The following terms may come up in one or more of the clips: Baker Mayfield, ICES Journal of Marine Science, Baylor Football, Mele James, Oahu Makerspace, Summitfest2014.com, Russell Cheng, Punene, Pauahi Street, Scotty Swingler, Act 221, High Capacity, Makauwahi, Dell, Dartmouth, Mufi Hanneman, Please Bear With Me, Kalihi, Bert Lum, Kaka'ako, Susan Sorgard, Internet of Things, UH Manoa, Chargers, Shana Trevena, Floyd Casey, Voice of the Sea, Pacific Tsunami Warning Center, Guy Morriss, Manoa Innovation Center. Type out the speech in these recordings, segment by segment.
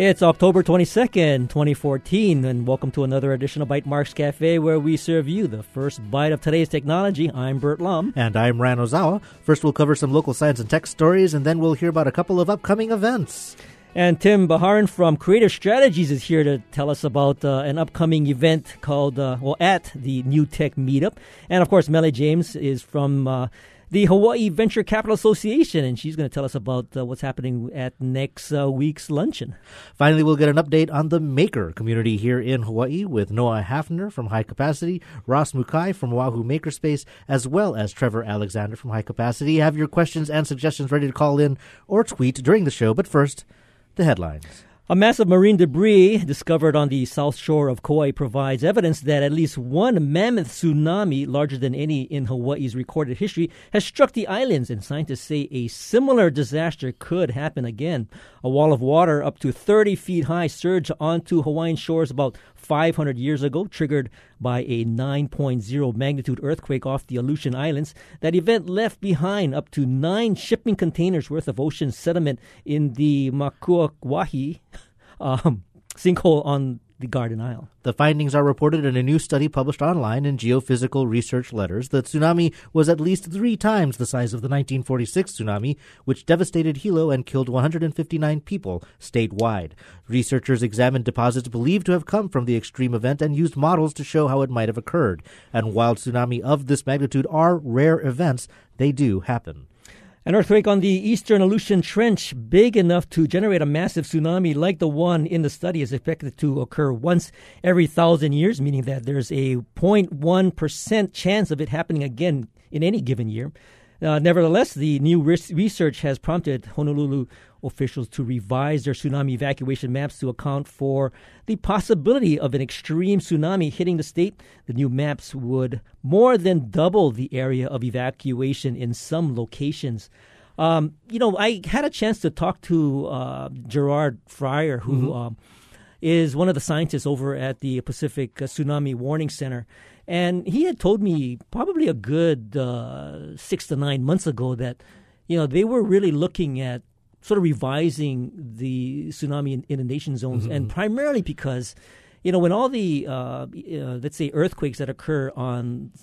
It's October 22nd, 2014, and welcome to another edition of Bite Marks Cafe, where we serve you the first bite of today's technology. I'm Bert Lum. And I'm Ran Ozawa. First, we'll cover some local science and tech stories, and then we'll hear about a couple of upcoming events. And Tim Bajarin from Creative Strategies is here to tell us about an upcoming event called, at the New Tech Meetup. And, of course, Mele James is from the Hawaii Venture Capital Association, and she's going to tell us about what's happening at next week's luncheon. Finally, we'll get an update on the maker community here in Hawaii with Noah Hafner from High Capacity, Ross Mukai from Oahu Makerspace, as well as Trevor Alexander from High Capacity. Have your questions and suggestions ready to call in or tweet during the show, but first, the headlines. A mass of marine debris discovered on the south shore of Kauai provides evidence that at least one mammoth tsunami, larger than any in Hawaii's recorded history, has struck the islands, and scientists say a similar disaster could happen again. A wall of water up to 30 feet high surged onto Hawaiian shores about 500 years ago, triggered by a 9.0 magnitude earthquake off the Aleutian Islands. That event left behind up to 9 shipping containers worth of ocean sediment in the Makauwahi sinkhole on the Garden Isle. The findings are reported in a new study published online in Geophysical Research Letters. The tsunami was at least 3 times the size of the 1946 tsunami, which devastated Hilo and killed 159 people statewide. Researchers examined deposits believed to have come from the extreme event and used models to show how it might have occurred. And while tsunami of this magnitude are rare events, they do happen. An earthquake on the eastern Aleutian Trench, big enough to generate a massive tsunami like the one in the study, is expected to occur once every 1,000 years, meaning that there's a 0.1% chance of it happening again in any given year. Nevertheless, the new research has prompted Honolulu officials to revise their tsunami evacuation maps to account for the possibility of an extreme tsunami hitting the state. The new maps would more than double the area of evacuation in some locations. I had a chance to talk to Gerard Fryer, who is one of the scientists over at the Pacific Tsunami Warning Center. And he had told me probably a good 6 to 9 months ago that, they were really looking at sort of revising the tsunami inundation zones, and primarily because, when all the, earthquakes that occur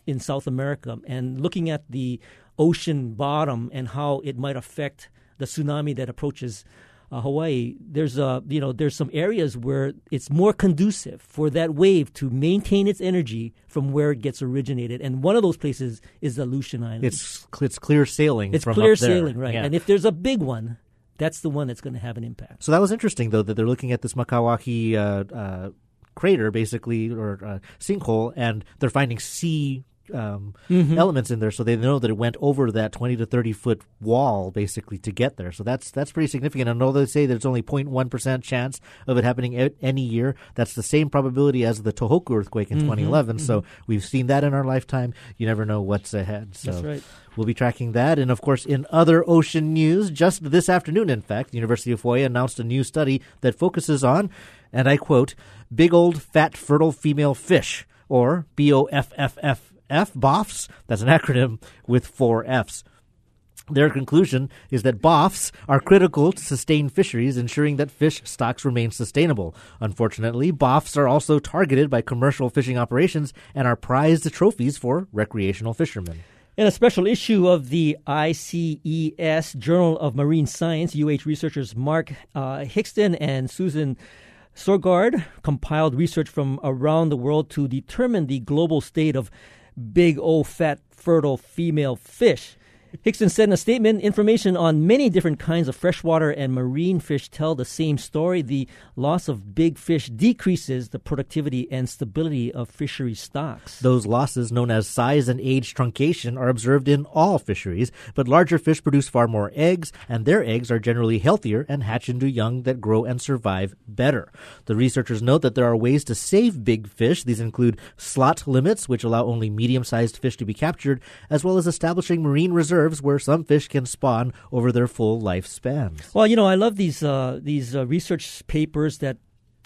in South America, and looking at the ocean bottom and how it might affect the tsunami that approaches Hawaii, there's some areas where it's more conducive for that wave to maintain its energy from where it gets originated, and one of those places is the Aleutian Islands. It's clear sailing. It's from clear up there. Sailing, right? Yeah. And if there's a big one, that's the one that's going to have an impact. So that was interesting, though, that they're looking at this Makauwahi crater, basically, or sinkhole, and they're finding sea elements in there, so they know that it went over that 20 to 30 foot wall basically to get there. So that's pretty significant. And although they say there's only 0.1% chance of it happening any year, that's the same probability as the Tohoku earthquake in 2011. So we've seen that in our lifetime. You never know what's ahead. So that's right. We'll be tracking that. And of course, in other ocean news, just this afternoon, in fact, the University of Hawaii announced a new study that focuses on, and I quote, big old fat fertile female fish, or BOFFF. BOFs, that's an acronym with 4 Fs. Their conclusion is that BOFs are critical to sustain fisheries, ensuring that fish stocks remain sustainable. Unfortunately, BOFs are also targeted by commercial fishing operations and are prized trophies for recreational fishermen. In a special issue of the ICES Journal of Marine Science, UH researchers Mark Hixon and Susan Sorgard compiled research from around the world to determine the global state of big old fat fertile female fish. Hixon said in a statement, information on many different kinds of freshwater and marine fish tell the same story. The loss of big fish decreases the productivity and stability of fishery stocks. Those losses, known as size and age truncation, are observed in all fisheries, but larger fish produce far more eggs, and their eggs are generally healthier and hatch into young that grow and survive better. The researchers note that there are ways to save big fish. These include slot limits, which allow only medium-sized fish to be captured, as well as establishing marine reserves where some fish can spawn over their full lifespans. Well, I love these research papers that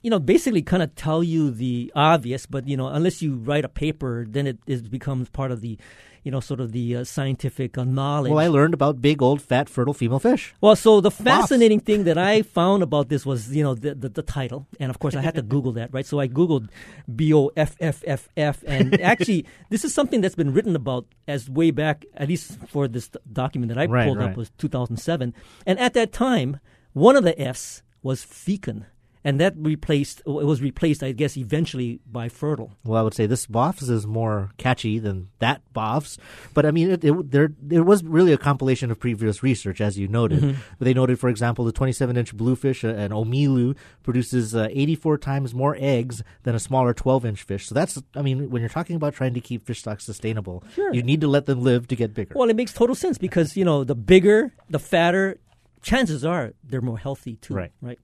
you know, basically kind of tell you the obvious, but, you know, unless you write a paper, then it becomes part of the, you know, sort of the scientific knowledge. Well, I learned about big, old, fat, fertile female fish. Well, so the fascinating thing that I found about this was, you know, the title. And, of course, I had to Google that, right? So I Googled B-O-F-F-F-F. And actually, this is something that's been written about as way back, at least for this document that I pulled up, was 2007. And at that time, one of the F's was fecund. And that was replaced, I guess, eventually by fertile. Well, I would say this BOFS is more catchy than that BOFS. But, I mean, there was really a compilation of previous research, as you noted. Mm-hmm. They noted, for example, the 27-inch bluefish, an omilu, produces 84 times more eggs than a smaller 12-inch fish. So that's, I mean, when you're talking about trying to keep fish stocks sustainable, sure, you need to let them live to get bigger. Well, it makes total sense because, you know, the bigger, the fatter, chances are they're more healthy too. Right.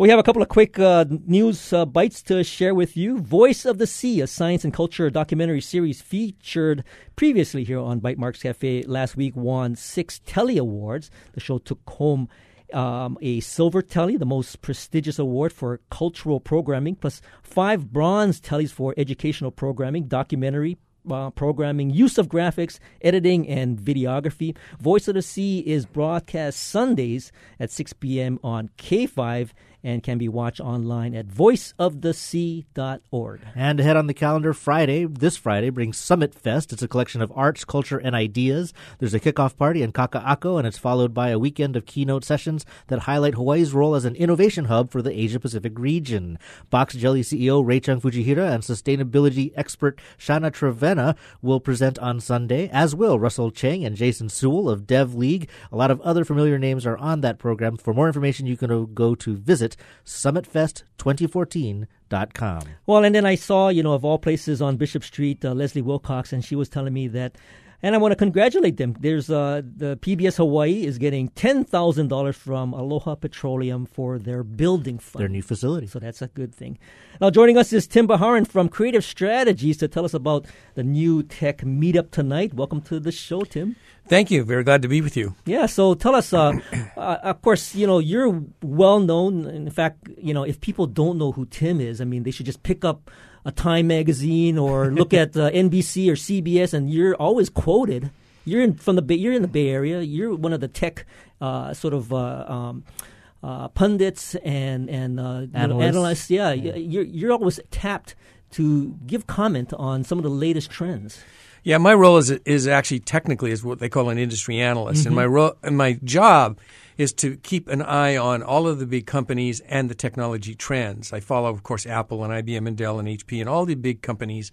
We have a couple of quick news bites to share with you. Voice of the Sea, a science and culture documentary series featured previously here on Bite Marks Cafe last week, won 6 Telly Awards. The show took home a silver Telly, the most prestigious award for cultural programming, plus 5 bronze Tellys for educational programming, documentary programming, use of graphics, editing, and videography. Voice of the Sea is broadcast Sundays at 6 p.m. on K5 and can be watched online at voiceofthesea.org. And ahead on the calendar, this Friday, brings Summit Fest. It's a collection of arts, culture, and ideas. There's a kickoff party in Kaka'ako, and it's followed by a weekend of keynote sessions that highlight Hawaii's role as an innovation hub for the Asia-Pacific region. Box Jelly CEO Reichang Fujihira and sustainability expert Shana Trevena will present on Sunday, as will Russell Cheng and Jason Sewell of Dev League. A lot of other familiar names are on that program. For more information, you can go to visit summitfest2014.com. Well, and then I saw, you know, of all places on Bishop Street, Leslie Wilcox, and she was telling me that, and I want to congratulate them. There's the PBS Hawaii is getting $10,000 from Aloha Petroleum for their building fund. Their new facility. So that's a good thing. Now joining us is Tim Bajarin from Creative Strategies to tell us about the new tech meetup tonight. Welcome to the show, Tim. Thank you. Very glad to be with you. Yeah. So tell us, of course, you know, you're well known. In fact, you know, if people don't know who Tim is, I mean, they should just pick up a Time magazine or look at NBC or CBS, and you're always quoted. You're in the Bay Area. You're one of the tech pundits and analysts. Yeah, you're always tapped to give comment on some of the latest trends. Yeah, my role is actually technically is what they call an industry analyst, mm-hmm. and my job is to keep an eye on all of the big companies and the technology trends. I follow, of course, Apple and IBM and Dell and HP and all the big companies.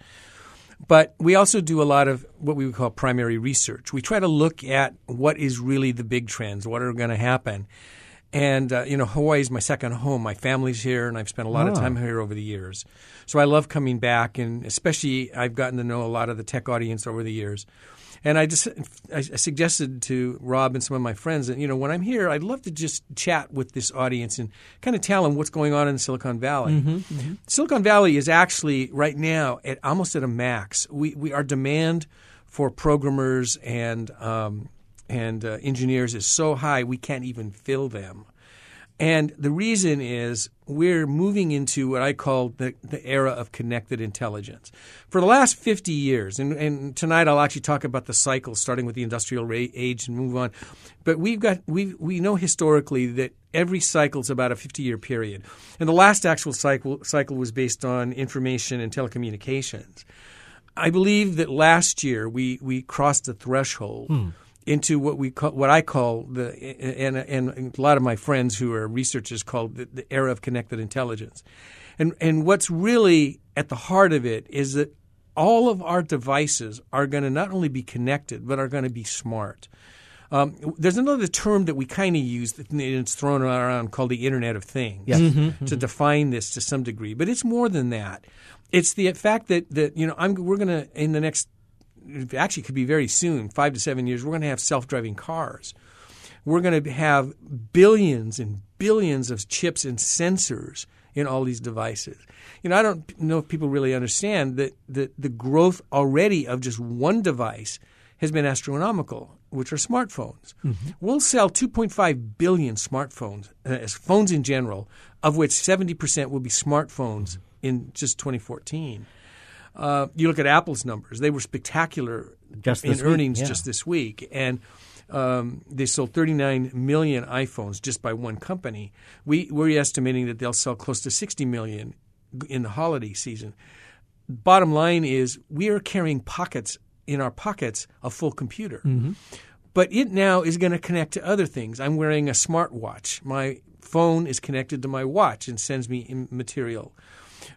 But we also do a lot of what we would call primary research. We try to look at what is really the big trends, what are going to happen. And, you know, Hawaii is my second home. My family's here, and I've spent a lot of time here over the years. So I love coming back, and especially I've gotten to know a lot of the tech audience over the years. And I suggested to Rob and some of my friends that, you know, when I'm here, I'd love to just chat with this audience and kind of tell them what's going on in Silicon Valley. Mm-hmm, mm-hmm. Silicon Valley is actually right now almost at a max. Our demand for programmers and engineers is so high we can't even fill them. And the reason is we're moving into what I call the era of connected intelligence. For the last 50 years, and tonight I'll actually talk about the cycle, starting with the industrial age and move on. But we know historically that every cycle is about a 50-year period. And the last actual cycle was based on information and telecommunications. I believe that last year we crossed the threshold. Into what I call, and a lot of my friends who are researchers call the era of connected intelligence. And what's really at the heart of it is that all of our devices are going to not only be connected, but are going to be smart. There's another term that we kind of use, and it's thrown around, called the Internet of Things, yes. mm-hmm. to define this to some degree. But it's more than that. It's the fact that you know, we're going to, in the next, actually could be very soon, 5 to 7 years, we're going to have self-driving cars. We're going to have billions and billions of chips and sensors in all these devices. You know, I don't know if people really understand that the growth already of just one device has been astronomical. which are smartphones. Mm-hmm. We'll sell 2.5 billion smartphones, phones in general, of which 70% will be smartphones in just 2014. You look at Apple's numbers. They were spectacular in earnings just this week. And they sold 39 million iPhones just by one company. We're estimating that they'll sell close to 60 million in the holiday season. Bottom line is we are carrying in our pockets a full computer. Mm-hmm. But it now is going to connect to other things. I'm wearing a smartwatch. My phone is connected to my watch and sends me material.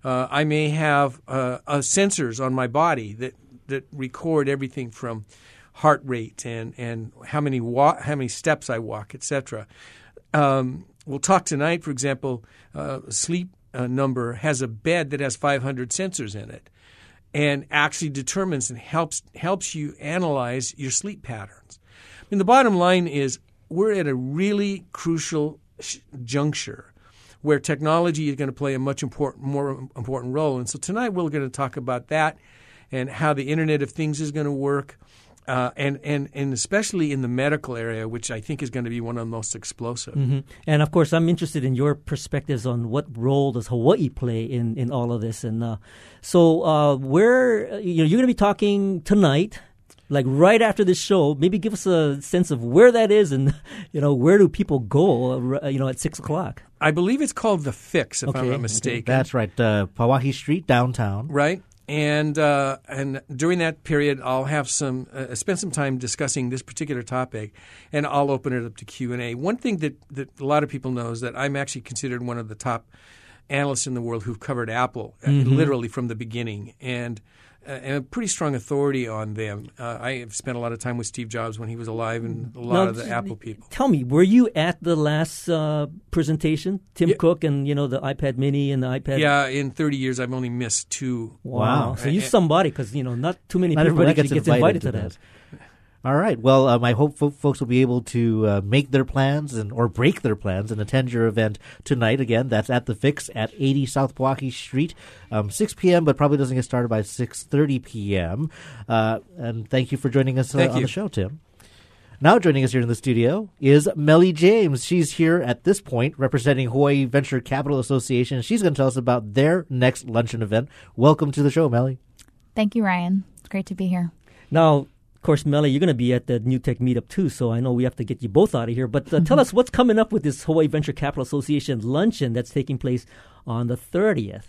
I may have sensors on my body that record everything from heart rate and how many steps I walk, et cetera. We'll talk tonight, for example, Sleep Number has a bed that has 500 sensors in it and actually determines and helps you analyze your sleep patterns. I mean, the bottom line is we're at a really crucial juncture where technology is going to play a much more important role. And so tonight we're going to talk about that and how the Internet of Things is going to work, and especially in the medical area, which I think is going to be one of the most explosive. Mm-hmm. And, of course, I'm interested in your perspectives on what role does Hawaii play in all of this. And you're going to be talking tonight, like right after this show. Maybe give us a sense of where that is and, where do people go, at 6 o'clock. I believe it's called The Fix, if I'm not mistaken. Okay. That's right. Pauahi Street, downtown. Right. And during that period, I'll have spend some time discussing this particular topic, and I'll open it up to Q&A. One thing that a lot of people know is that I'm actually considered one of the top analysts in the world who've covered Apple literally from the beginning, and a pretty strong authority on them. I have spent a lot of time with Steve Jobs when he was alive and a lot of the Apple people. Tell me, were you at the last presentation, Tim Cook and, the iPad Mini and the iPad? Yeah, in 30 years, I've only missed two. Wow. So you're somebody because, not too many people actually gets invited to that. All right. Well, I hope folks will be able to make their plans or break their plans and attend your event tonight. Again, that's at The Fix at 80 South Pauahi Street, 6 p.m., but probably doesn't get started by 6:30 p.m. And thank you for joining us on the show, Tim. Now joining us here in the studio is Mele James. She's here at this point representing Hawaii Venture Capital Association. She's going to tell us about their next luncheon event. Welcome to the show, Mele. Thank you, Ryan. It's great to be here. Now, of course, Mele, you're going to be at the New Tech Meetup too, so I know we have to get you both out of here. But tell us what's coming up with this Hawaii Venture Capital Association luncheon that's taking place on the 30th.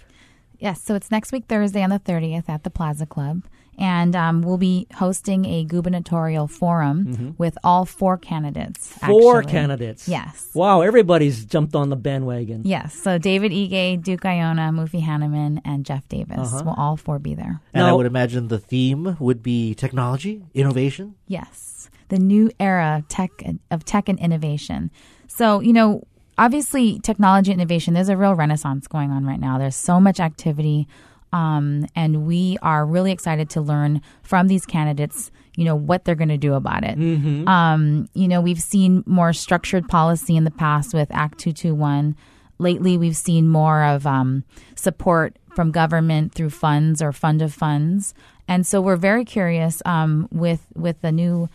Yes, so it's next week, Thursday on the 30th at the Plaza Club. And we'll be hosting a gubernatorial forum with all four candidates. Four candidates? Yes. Wow, everybody's jumped on the bandwagon. Yes. So David Ige, Duke Iona, Mufi Hanneman, and Jeff Davis will all four be there. And I would imagine the theme would be technology, innovation? Yes. The new era of tech and innovation. So, obviously technology innovation, there's a real renaissance going on right now. There's so much activity. And we are really excited to learn from these candidates, what they're going to do about it. Mm-hmm. We've seen more structured policy in the past with Act 221. Lately, we've seen more of support from government through funds or fund of funds. And so we're very curious with the new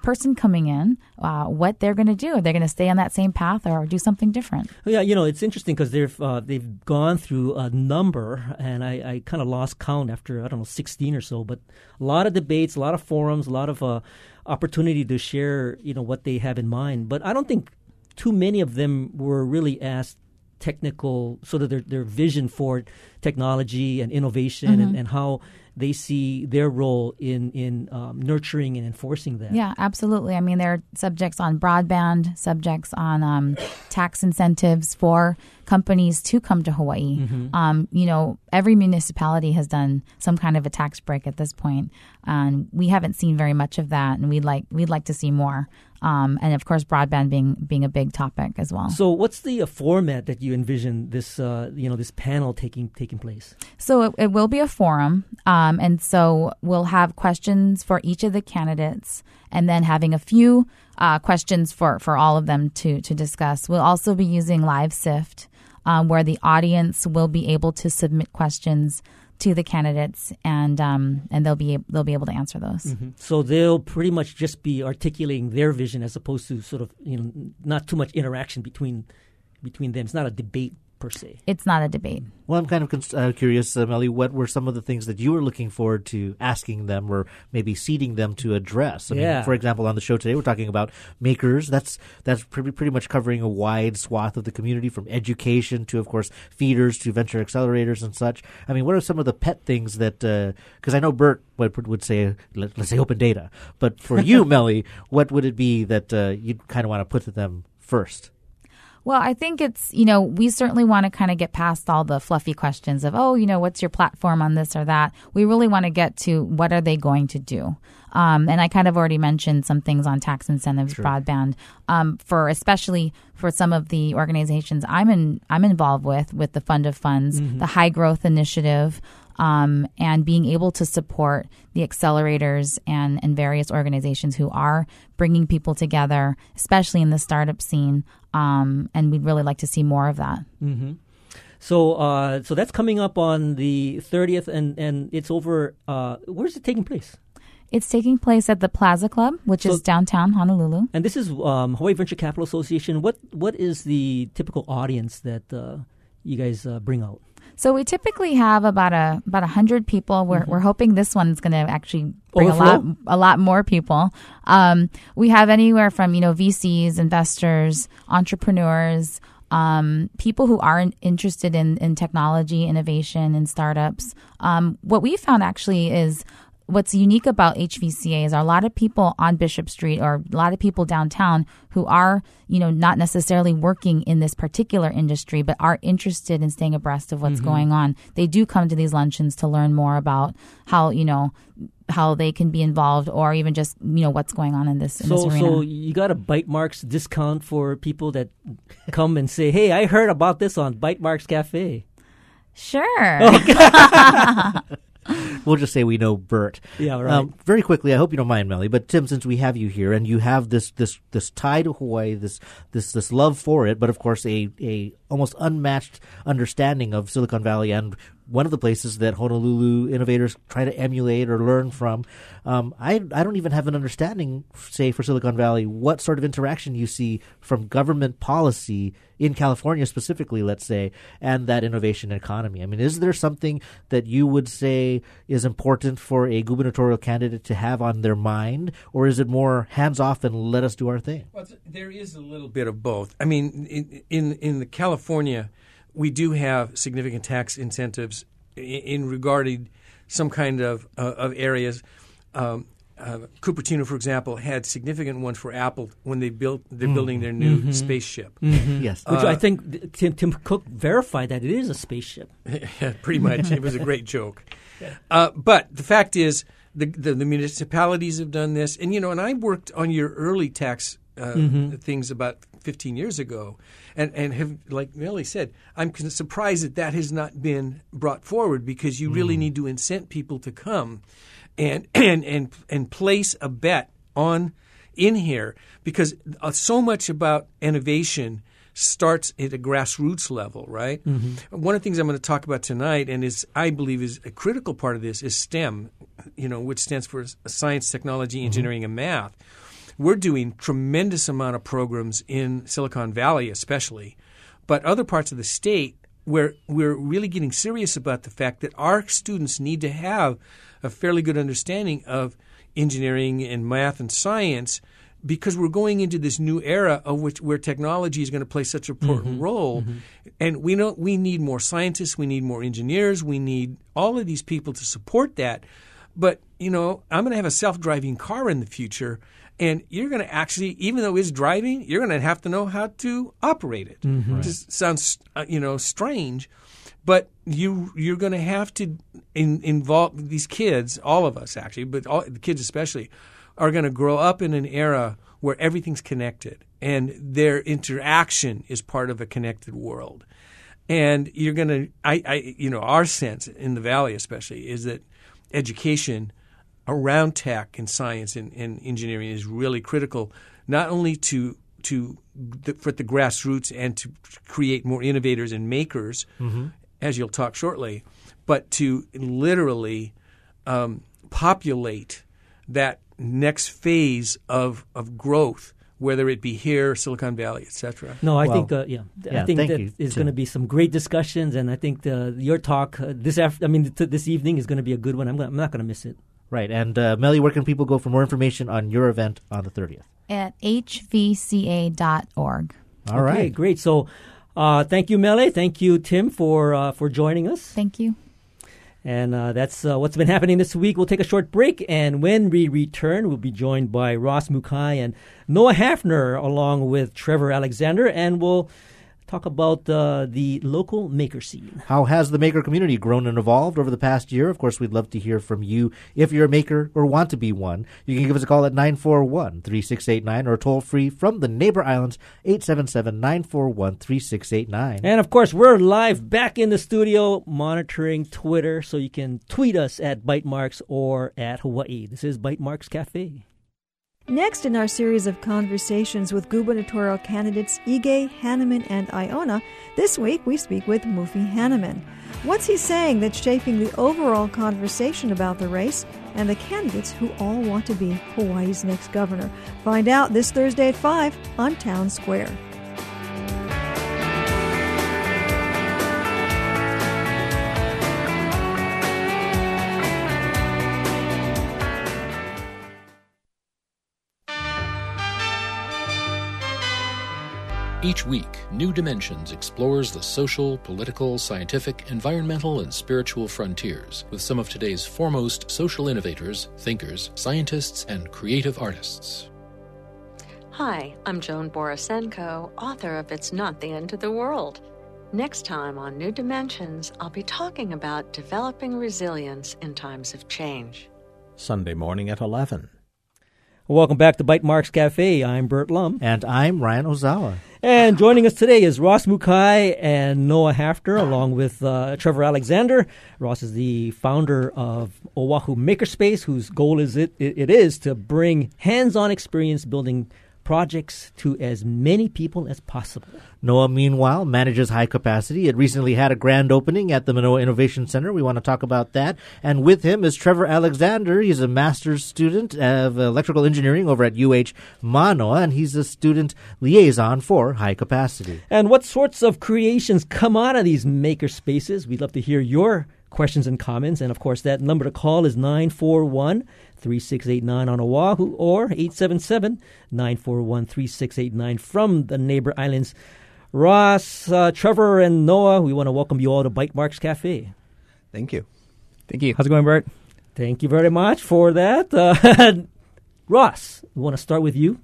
person coming in, what they're going to do. Are they going to stay on that same path or do something different? Yeah, it's interesting because they've gone through a number, and I kind of lost count after, 16 or so, but a lot of debates, a lot of forums, a lot of opportunity to share, what they have in mind. But I don't think too many of them were really asked technical, sort of their vision for technology and innovation and how they see their role in nurturing and enforcing that. Yeah, absolutely. I mean, there are subjects on broadband, subjects on tax incentives for companies to come to Hawaii. Mm-hmm. Every municipality has done some kind of a tax break at this point. We haven't seen very much of that, and we'd like to see more. And, of course, broadband being a big topic as well. So what's the format that you envision this, this panel taking place? So it will be a forum. And so we'll have questions for each of the candidates and then having a few questions for all of them to discuss. We'll also be using Live Sift where the audience will be able to submit questions to the candidates, and they'll be able to answer those. Mm-hmm. So they'll pretty much just be articulating their vision as opposed to sort of, you know, not too much interaction between them. It's not a debate per se. It's not a debate. Well, I'm kind of curious, Mele, what were some of the things that you were looking forward to asking them or maybe seating them to address? I mean, for example, on the show today, we're talking about makers. That's pretty much covering a wide swath of the community, from education to, of course, feeders to venture accelerators and such. I mean, what are some of the pet things that – because I know Bert would say, let's say open data. But for you, Mele, what would it be that you'd kind of want to put to them first? Well, I think it's, you know, we certainly want to kind of get past all the fluffy questions of, oh, you know, what's your platform on this or that? We really want to get to what are they going to do? And I kind of already mentioned some things on tax incentives, sure, broadband, for especially for some of the organizations I'm involved with the Fund of Funds, mm-hmm, the High Growth Initiative, and being able to support the accelerators and various organizations who are bringing people together, especially in the startup scene. And we'd really like to see more of that. Mm-hmm. So that's coming up on the 30th, and it's over. Where is it taking place? It's taking place at the Plaza Club, which is downtown Honolulu. And this is Hawaii Venture Capital Association. What is the typical audience that you guys bring out? So we typically have about 100 people. We're hoping this one's going to actually bring a lot more people. We have anywhere from, you know, VCs, investors, entrepreneurs, people who are interested in technology, innovation, and startups. What we found actually is what's unique about HVCA is there are a lot of people on Bishop Street or a lot of people downtown who are, you know, not necessarily working in this particular industry, but are interested in staying abreast of what's mm-hmm. going on. They do come to these luncheons to learn more about how, you know, how they can be involved, or even just, you know, what's going on in this, this arena. So you got a Bite Marks discount for people that come and say, hey, I heard about this on Bite Marks Cafe. Sure. Okay. We'll just say we know Bert. Yeah, right. Very quickly, I hope you don't mind, Mele, but Tim, since we have you here and you have this tie to Hawaii, this love for it, but of course a almost unmatched understanding of Silicon Valley and one of the places that Honolulu innovators try to emulate or learn from. I don't even have an understanding, say, for Silicon Valley, what sort of interaction you see from government policy in California specifically, let's say, and that innovation economy. I mean, is there something that you would say is important for a gubernatorial candidate to have on their mind, or is it more hands-off and let us do our thing? Well, there is a little bit of both. I mean, in the California, we do have significant tax incentives in regarding some kind of areas. Cupertino, for example, had significant ones for Apple when they're building their new mm-hmm. spaceship. Mm-hmm. Yes, which I think Tim Cook verified that it is a spaceship. Pretty much, it was a great joke. But the fact is, the municipalities have done this, and you know, and I worked on your early tax things about 15 years ago, and have, like Mele said, I'm surprised that has not been brought forward, because you really need to incent people to come and place a bet in here, because so much about innovation starts at a grassroots level, right? Mm-hmm. One of the things I'm going to talk about tonight, and I believe is a critical part of this, is STEM, you know, which stands for science, technology, engineering, and math. We're doing tremendous amount of programs in Silicon Valley especially, but other parts of the state where we're really getting serious about the fact that our students need to have a fairly good understanding of engineering and math and science, because we're going into this new era of where technology is going to play such an important role. Mm-hmm. And we need more scientists, we need more engineers, we need all of these people to support that. But, you know, I'm going to have a self-driving car in the future, and you're going to actually, even though it's driving, you're going to have to know how to operate it. Mm-hmm. Right. It just sounds, you know, strange, but you're going to have to involve these kids, all of us actually, but the kids especially, are going to grow up in an era where everything's connected, and their interaction is part of a connected world. And you're going to, you know, our sense in the Valley especially is that education around tech and science and engineering is really critical, not only for the grassroots and to create more innovators and makers, as you'll talk shortly, but to literally populate that next phase of growth, whether it be here, Silicon Valley, et cetera. No, I think, I think that is going to be some great discussions, and I think your talk this evening is going to be a good one. I'm not going to miss it. Right, and Mele, where can people go for more information on your event on the 30th? At hvca.org. All right, great. So, thank you, Mele. Thank you, Tim, for joining us. Thank you. And that's what's been happening this week. We'll take a short break, and when we return, we'll be joined by Ross Mukai and Noah Hafner, along with Trevor Alexander, and we'll talk about the local maker scene. How has the maker community grown and evolved over the past year? Of course, we'd love to hear from you. If you're a maker or want to be one, you can give us a call at 941-3689 or toll free from the neighbor islands, 877-941-3689. And of course, we're live back in the studio monitoring Twitter, so you can tweet us at Bite Marks or at Hawaii. This is Bite Marks Cafe. Next in our series of conversations with gubernatorial candidates Ige, Hanneman, and Iona, this week we speak with Mufi Hanneman. What's he saying that's shaping the overall conversation about the race and the candidates who all want to be Hawaii's next governor? Find out this Thursday at 5 on Town Square. Each week, New Dimensions explores the social, political, scientific, environmental, and spiritual frontiers with some of today's foremost social innovators, thinkers, scientists, and creative artists. Hi, I'm Joan Borisenko, author of It's Not the End of the World. Next time on New Dimensions, I'll be talking about developing resilience in times of change. Sunday morning at 11. Welcome back to Bite Marks Cafe. I'm Bert Lum. And I'm Ran Ozawa. And joining us today is Ross Mukai and Noah Hafner, along with Trevor Alexander. Ross is the founder of Oahu Makerspace, whose goal is to bring hands-on experience building projects to as many people as possible. Noah, meanwhile, manages High Capacity. It recently had a grand opening at the Manoa Innovation Center. We want to talk about that. And with him is Trevor Alexander. He's a master's student of electrical engineering over at UH Manoa, and he's a student liaison for High Capacity. And what sorts of creations come out of these maker spaces? We'd love to hear your questions and comments. And, of course, that number to call is 941-3689 on Oahu or 877-941-3689 from the neighbor islands. Ross, Trevor, and Noah, we want to welcome you all to Bite Marks Cafe. Thank you. Thank you. How's it going, Bert? Thank you very much for that. Ross, we want to start with you.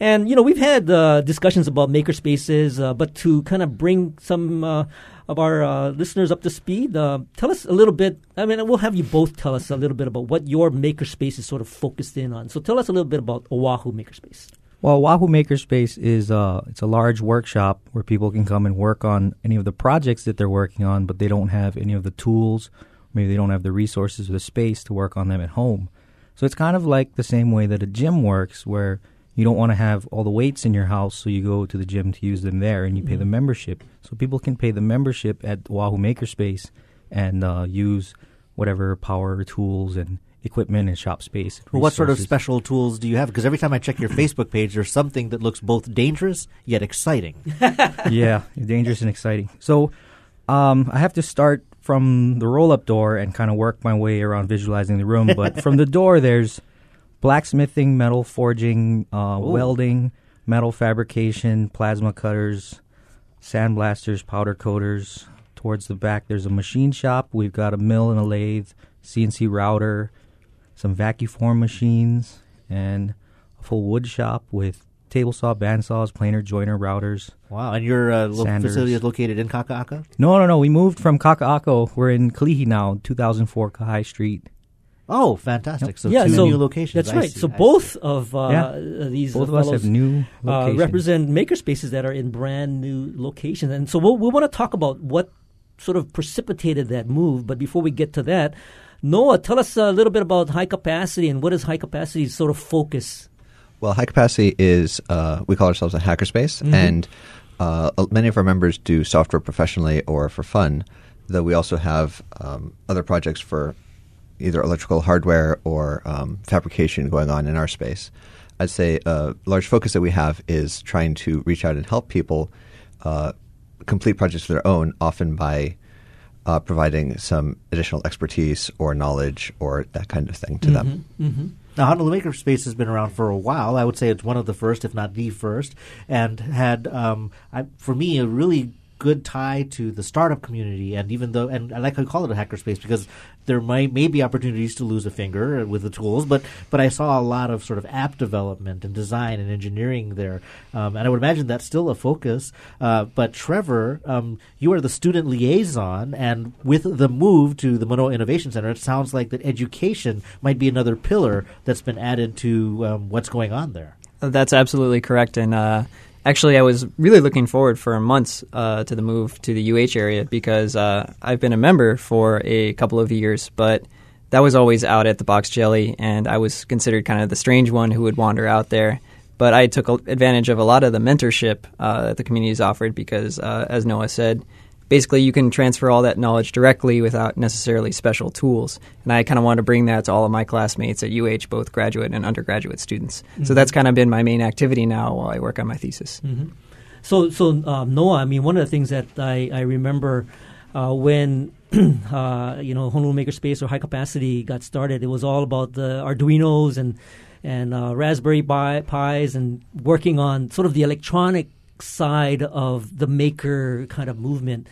And, we've had discussions about makerspaces, but to kind of bring some of our listeners up to speed, tell us a little bit. We'll have you both tell us a little bit about what your makerspace is sort of focused in on. So tell us a little bit about Oahu Makerspace. Well, Oahu Makerspace is it's a large workshop where people can come and work on any of the projects that they're working on, but they don't have any of the tools. Maybe they don't have the resources or the space to work on them at home. So it's kind of like the same way that a gym works, where you don't want to have all the weights in your house, so you go to the gym to use them there, and you pay the membership. So people can pay the membership at Oahu Makerspace and use whatever power tools and equipment and shop space. Well, what sort of special tools do you have? Because every time I check your Facebook page, there's something that looks both dangerous yet exciting. Yeah, dangerous and exciting. So I have to start from the roll-up door and kind of work my way around visualizing the room. But from the door, there's blacksmithing, metal forging, welding, metal fabrication, plasma cutters, sandblasters, powder coaters. Towards the back, there's a machine shop. We've got a mill and a lathe, CNC router, some vacuform machines, and a full wood shop with table saw, bandsaws, planer, joiner, routers. Wow, and your facility is located in Kaka'ako? No. We moved from Kaka'ako. We're in Kalihi now, 2004 Pauahi Street. Oh, fantastic. So two new locations. That's right. So both of these both of us have new locations. Represent makerspaces that are in brand new locations. And so we'll want to talk about what sort of precipitated that move. But before we get to that, Noah, tell us a little bit about High Capacity and what is High Capacity's sort of focus? Well, High Capacity is, we call ourselves a hackerspace, and many of our members do software professionally or for fun. though we also have other projects for either electrical hardware or fabrication going on in our space. I'd say a large focus that we have is trying to reach out and help people complete projects of their own, often by providing some additional expertise or knowledge or that kind of thing to them. Mm-hmm. Now, Honolulu Makerspace has been around for a while. I would say it's one of the first, if not the first, and had, for me, a really good tie to the startup community. And even though, and I like to call it a hackerspace because there may be opportunities to lose a finger with the tools, but I saw a lot of sort of app development and design and engineering there. And I would imagine that's still a focus. But Trevor, you are the student liaison, and with the move to the Manoa Innovation Center, it sounds like that education might be another pillar that's been added to what's going on there. That's absolutely correct. And, actually, I was really looking forward for months to the move to the UH area because I've been a member for a couple of years, but that was always out at the Box Jelly, and I was considered kind of the strange one who would wander out there. But I took advantage of a lot of the mentorship that the community has offered because, as Noah said, basically you can transfer all that knowledge directly without necessarily special tools. And I kind of wanted to bring that to all of my classmates at UH, both graduate and undergraduate students. Mm-hmm. So that's kind of been my main activity now while I work on my thesis. Mm-hmm. So Noah, I mean, one of the things that I remember when Honolulu Makerspace or High Capacity got started, it was all about the Arduinos and Raspberry Pis and working on sort of the electronic side of the maker kind of movement.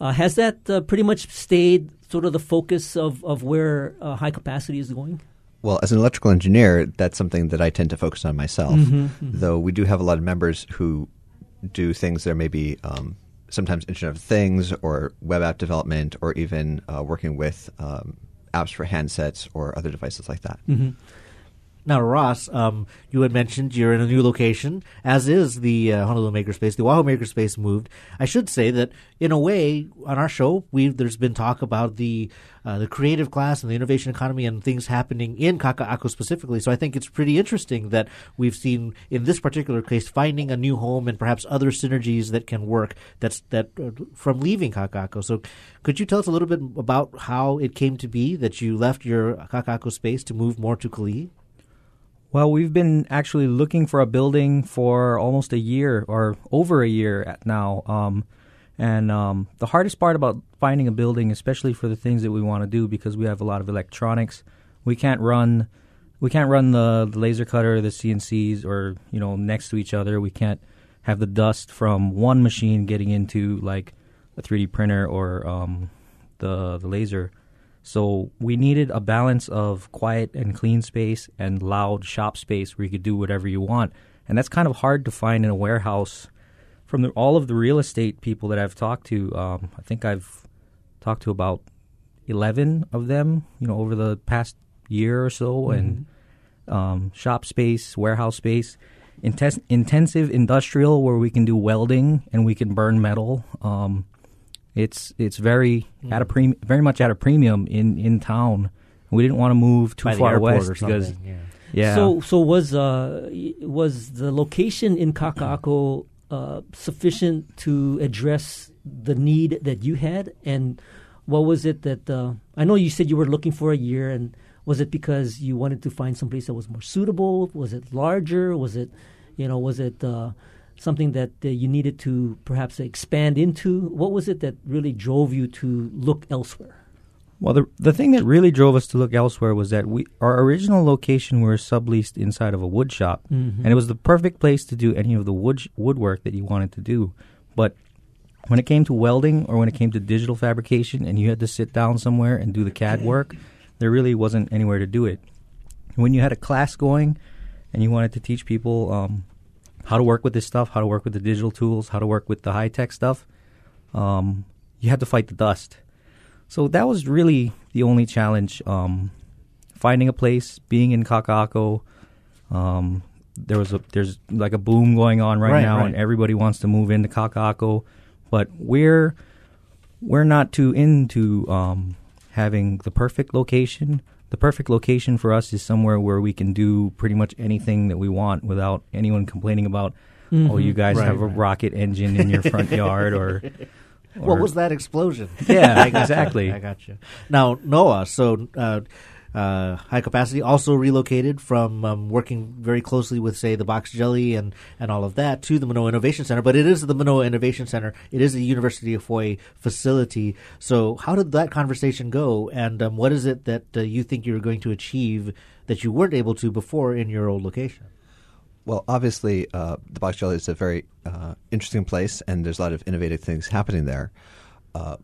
Has that pretty much stayed sort of the focus of where High Capacity is going? Well, as an electrical engineer, that's something that I tend to focus on myself, though we do have a lot of members who do things that may be sometimes Internet of Things or web app development or even working with apps for handsets or other devices like that. Mm-hmm. Now, Ross, you had mentioned you're in a new location, as is the Honolulu Makerspace. The Oahu Makerspace moved. I should say that, in a way, on our show, there's been talk about the creative class and the innovation economy and things happening in Kaka'ako specifically. So I think it's pretty interesting that we've seen, in this particular case, finding a new home and perhaps other synergies that can work from leaving Kaka'ako. So could you tell us a little bit about how it came to be that you left your Kaka'ako space to move more to Kauai? Well, we've been actually looking for a building for almost a year or over a year now. And the hardest part about finding a building, especially for the things that we want to do, because we have a lot of electronics, we can't run the laser cutter, the CNCs, or next to each other. We can't have the dust from one machine getting into like a 3D printer or the laser. So we needed a balance of quiet and clean space and loud shop space where you could do whatever you want. And that's kind of hard to find in a warehouse. From all of the real estate people that I've talked to, I think I've talked to about 11 of them, over the past year or so. Mm-hmm. And shop space, warehouse space, intensive industrial where we can do welding and we can burn metal. It's very very much at a premium in town. We didn't want to move too far west because So was the location in Kaka'ako sufficient to address the need that you had? And what was it that I know you said you were looking for a year, and was it because you wanted to find someplace that was more suitable? Was it larger? Was it something that you needed to perhaps expand into? What was it that really drove you to look elsewhere? Well, the thing that really drove us to look elsewhere was that our original location, we were subleased inside of a wood shop, and it was the perfect place to do any of the woodwork that you wanted to do. But when it came to welding or when it came to digital fabrication and you had to sit down somewhere and do the CAD work, there really wasn't anywhere to do it. When you had a class going and you wanted to teach people how to work with this stuff, how to work with the digital tools, how to work with the high-tech stuff, you had to fight the dust. So that was really the only challenge, finding a place, being in Kaka'ako. There's like a boom going on right now. And everybody wants to move into Kaka'ako. But we're not too into having the perfect location. The perfect location for us is somewhere where we can do pretty much anything that we want without anyone complaining about, you guys have a rocket engine in your front yard or What was that explosion? Yeah, exactly. I got you. Now, Noah, so High Capacity also relocated from working very closely with, say, the Box Jelly and all of that to the Manoa Innovation Center. But it is the Manoa Innovation Center. It is a University of Hawaii facility. So how did that conversation go? And what is it that you think you're going to achieve that you weren't able to before in your old location? Well, obviously, the Box Jelly is a very interesting place, and there's a lot of innovative things happening there.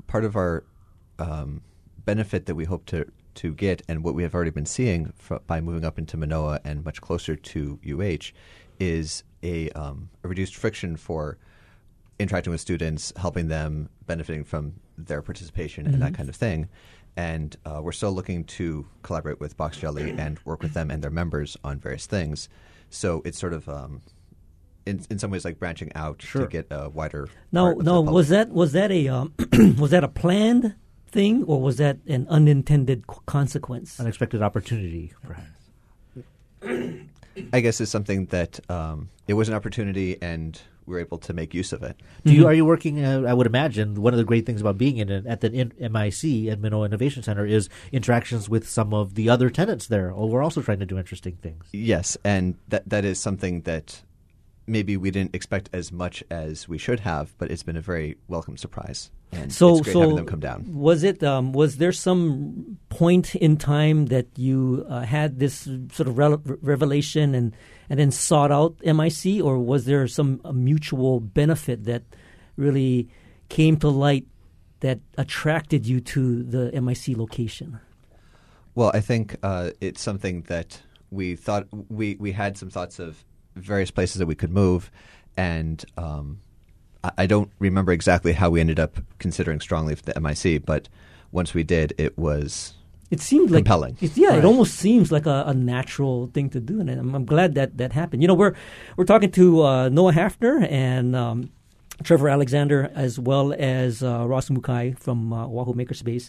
Part of our benefit that we hope to get, and what we have already been seeing by moving up into Manoa and much closer to UH, is a reduced friction for interacting with students, helping them, benefiting from their participation, mm-hmm. and that kind of thing. And we're still looking to collaborate with Box Jelly and work with them and their members on various things. So it's sort of, in some ways, like branching out to get a wider. No. Was that a planned thing, or was that an unintended consequence? Unexpected opportunity, perhaps. I guess it's something that it was an opportunity, and we were able to make use of it. Do you, are you working, I would imagine, one of the great things about being at the MIC, at Manoa Innovation Center, is interactions with some of the other tenants there. Oh, we're also trying to do interesting things. Yes, and that is something that maybe we didn't expect as much as we should have, but it's been a very welcome surprise. And it's great having them come down. Was there some point in time that you had this sort of revelation and then sought out MIC, or was there some mutual benefit that really came to light that attracted you to the MIC location? Well, I think it's something that we thought we had some thoughts of various places that we could move, and I don't remember exactly how we ended up considering strongly for the MIC, but once we did, it seemed compelling. It almost seems like a natural thing to do, and I'm glad that happened. You know, we're talking to Noah Hafner and Trevor Alexander, as well as Ross Mukai from Oahu Makerspace,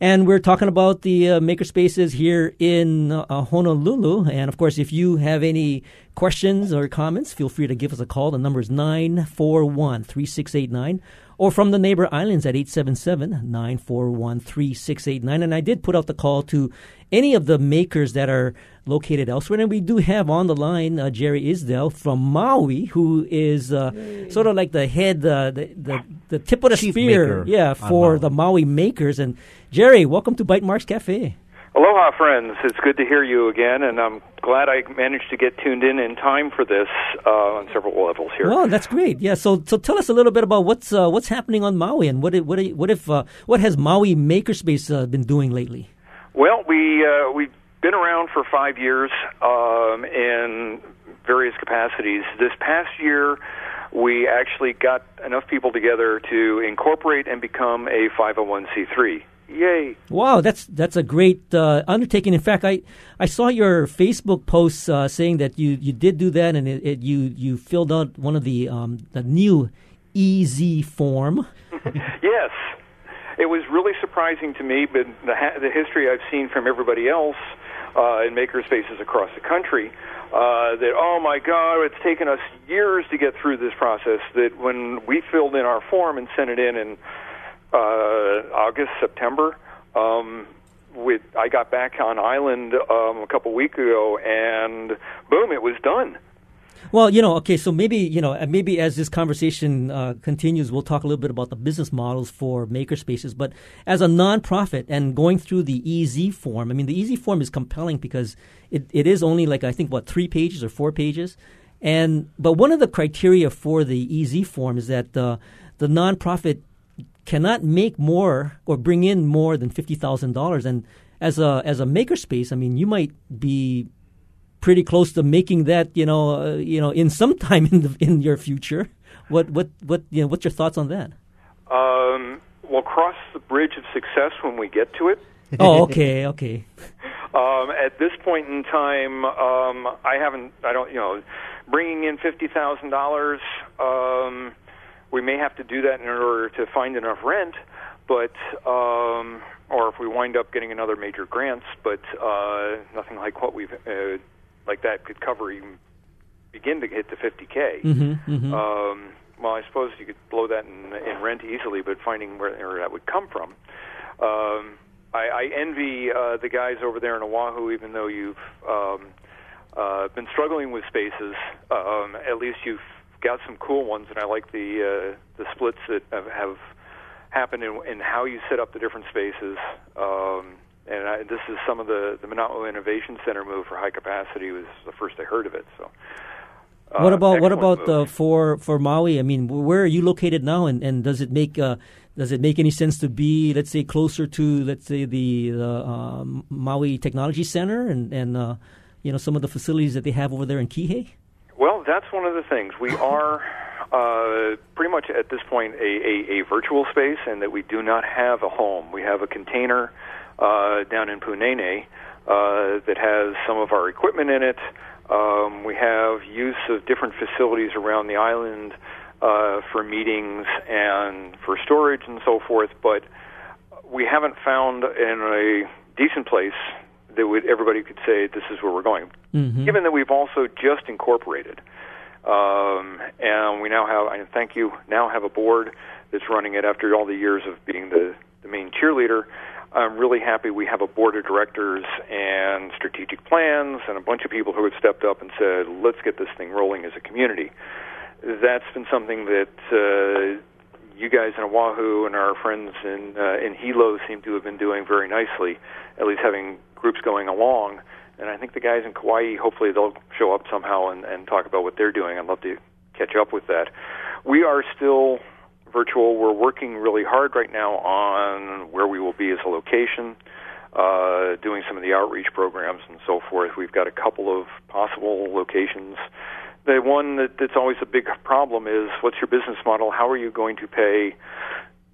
and we're talking about the makerspaces here in Honolulu. And of course, if you have any questions or comments, feel free to give us a call. The number is 941-3689, or from the neighbor islands at 877-941-3689. And I did put out the call to any of the makers that are located elsewhere. And we do have on the line Jerry Isdell from Maui, who is sort of like the head, the tip of the Chief spear for the Maui makers. And Jerry, welcome to Bite Marks Cafe. Aloha, friends. It's good to hear you again, and I'm glad I managed to get tuned in time for this on several levels here. Well, that's great. Yeah, so tell us a little bit about what's happening on Maui, and what has Maui Makerspace been doing lately? Well, we've been around for 5 years in various capacities. This past year, we actually got enough people together to incorporate and become a 501c3. Yay! Wow, that's a great undertaking. In fact, I saw your Facebook posts saying that you did do that, and you filled out one of the new EZ form. Yes, it was really surprising to me, but the history I've seen from everybody else in makerspaces across the country, that, oh my God, it's taken us years to get through this process, that when we filled in our form and sent it in and August, September. I got back on island a couple weeks ago, and boom, it was done. Well, so maybe as this conversation continues, we'll talk a little bit about the business models for makerspaces. But as a nonprofit and going through the EZ form, I mean, the EZ form is compelling because it is only like, I think, 3 pages or 4 pages. But one of the criteria for the EZ form is that the nonprofit cannot make more or bring in more than $50,000, and as a makerspace, I mean, you might be pretty close to making that, in some time in your future. What's your thoughts on that? We'll cross the bridge of success when we get to it. Oh, okay. At this point in time, bringing in $50,000. We may have to do that in order to find enough rent, but or if we wind up getting another major grants, but nothing like what we've like that could cover even begin to hit the $50,000. Mm-hmm, mm-hmm. well, I suppose you could blow that in rent easily, but finding where that would come from. I envy the guys over there in Oahu, even though you've been struggling with spaces. At least you've got some cool ones, and I like the splits that have happened in how you set up the different spaces. And this is some of the Manoa Innovation Center move for High Capacity was the first I heard of it. So, what about for Maui? I mean, where are you located now, and does it make any sense to be, let's say, closer to, let's say, the Maui Technology Center and you know, some of the facilities that they have over there in Kihei? Well, that's one of the things. We are pretty much at this point a virtual space, and that we do not have a home. We have a container down in Punene that has some of our equipment in it. We have use of different facilities around the island for meetings and for storage and so forth, but we haven't found in a decent place that everybody could say this is where we're going, mm-hmm. given that we've also just incorporated. And we now have a board that's running it after all the years of being the main cheerleader. I'm really happy we have a board of directors and strategic plans and a bunch of people who have stepped up and said, let's get this thing rolling as a community. That's been something that you guys in Oahu and our friends in Hilo seem to have been doing very nicely, at least having groups going along. And I think the guys in Kauai, hopefully they'll show up somehow and talk about what they're doing. I'd love to catch up with that. We are still virtual. We're working really hard right now on where we will be as a location, doing some of the outreach programs and so forth. We've got a couple of possible locations. The one that's always a big problem is, what's your business model? How are you going to pay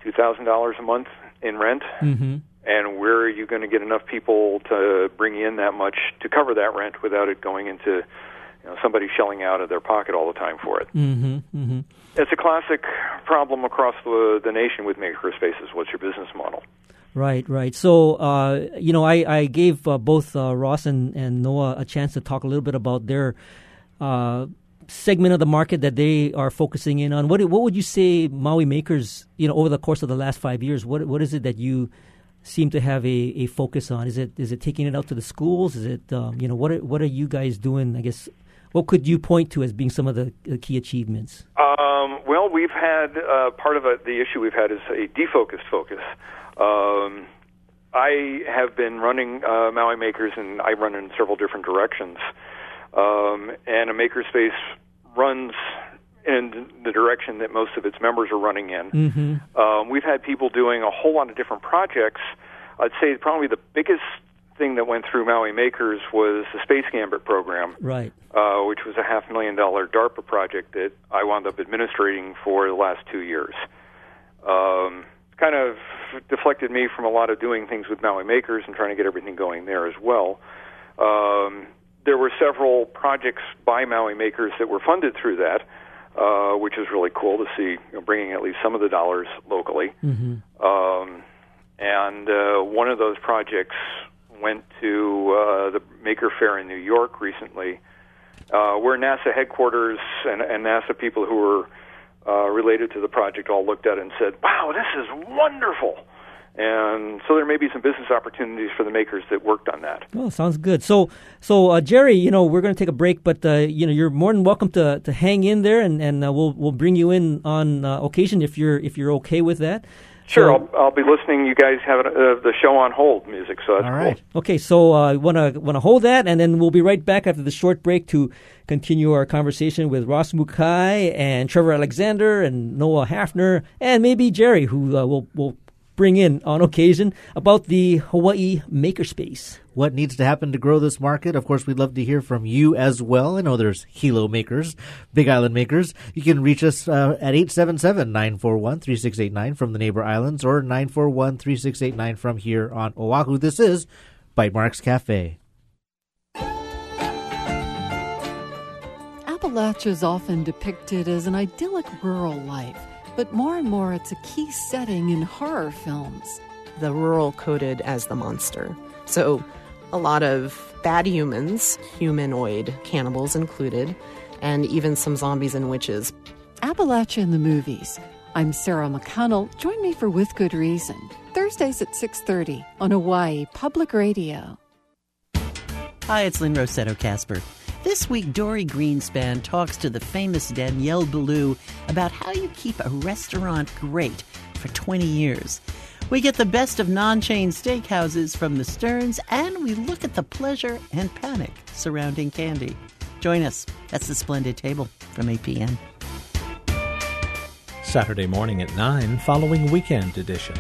$2,000 a month in rent? Mm-hmm. And where are you going to get enough people to bring in that much to cover that rent without it going into somebody shelling out of their pocket all the time for it? Mm-hmm, mm-hmm. It's a classic problem across the nation with makerspaces. What's your business model? Right, right. So, I gave both Ross and Noah a chance to talk a little bit about their segment of the market that they are focusing in on. What would you say Maui Makers, over the course of the last 5 years, what is it that you seem to have a focus on? Is it taking it out to the schools? Is it what are you guys doing? I guess, what could you point to as being some of the key achievements? Well, we've had part of the issue we've had is a defocused focus. I have been running Maui Makers, and I run in several different directions. And a makerspace runs in the direction that most of its members are running in. Mm-hmm. We've had people doing a whole lot of different projects. I'd say probably the biggest thing that went through Maui Makers was the Space Gambit program, right? Which was a $500,000 DARPA project that I wound up administrating for the last 2 years. Kind of deflected me from a lot of doing things with Maui Makers and trying to get everything going there as well. There were several projects by Maui Makers that were funded through that, which is really cool to see, bringing at least some of the dollars locally. Mm-hmm. And one of those projects went to the Maker Fair in New York recently, where NASA headquarters and NASA people who were related to the project all looked at it and said, wow, this is wonderful. And so there may be some business opportunities for the makers that worked on that. Well, sounds good. So Jerry, we're going to take a break, but you're more than welcome to hang in there, and we'll bring you in on occasion if you're okay with that. Sure, so, I'll be listening. You guys have the show on hold music, so that's all right. Cool. Okay, so wanna hold that, and then we'll be right back after the short break to continue our conversation with Ross Mukai and Trevor Alexander and Noah Hafner and maybe Jerry, who we'll bring in on occasion, about the Hawaii Makerspace. What needs to happen to grow this market? Of course, we'd love to hear from you as well. I know there's Hilo Makers, Big Island Makers. You can reach us at 877-941-3689 from the neighbor islands, or 941-3689 from here on Oahu. This is Bite Marks Cafe. Appalachia is often depicted as an idyllic rural life, but more and more it's a key setting in horror films. The rural coded as the monster. So a lot of bad humans, humanoid cannibals included, and even some zombies and witches. Appalachia in the Movies. I'm Sarah McConnell. Join me for With Good Reason, Thursdays at 6:30 on Hawaii Public Radio. Hi, it's Lynn Rosetto-Casper. This week, Dory Greenspan talks to the famous Danielle Ballou about how you keep a restaurant great for 20 years. We get the best of non-chain steakhouses from the Stearns, and we look at the pleasure and panic surrounding candy. Join us. That's The Splendid Table from 8 p.m. Saturday morning at 9, following Weekend Edition.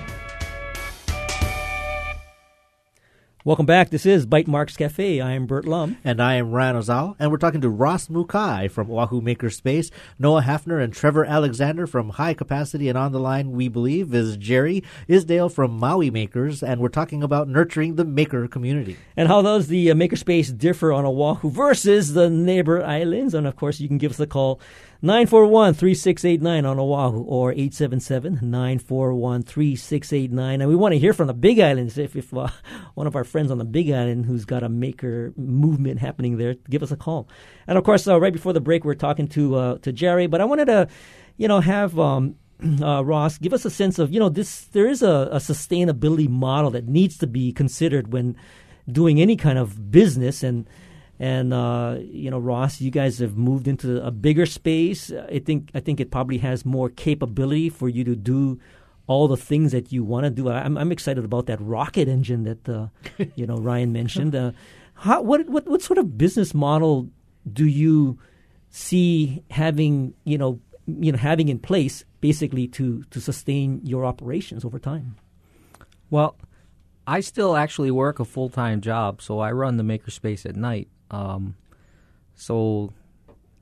Welcome back. This is Bite Marks Cafe. I am Bert Lum. And I am Ran Ozawa. And we're talking to Ross Mukai from Oahu Makerspace. Noah Hafner and Trevor Alexander from High Capacity. And on the line, we believe, is Jerry Isdale from Maui Makers. And we're talking about nurturing the maker community. And how does the makerspace differ on Oahu versus the neighbor islands? And, of course, you can give us a call, 941-3689 on Oahu or 877-941-3689. And we want to hear from the Big Islands. If one of our friends on the Big Island who's got a maker movement happening there, give us a call. And, of course, right before the break, we're talking to Jerry. But I wanted to, have Ross give us a sense of, there is a sustainability model that needs to be considered when doing any kind of business. And Ross, you guys have moved into a bigger space. I think it probably has more capability for you to do all the things that you want to do. I'm excited about that rocket engine that Ryan mentioned. What sort of business model do you see having having in place basically to sustain your operations over time? Well, I still actually work a full-time job, so I run the makerspace at night.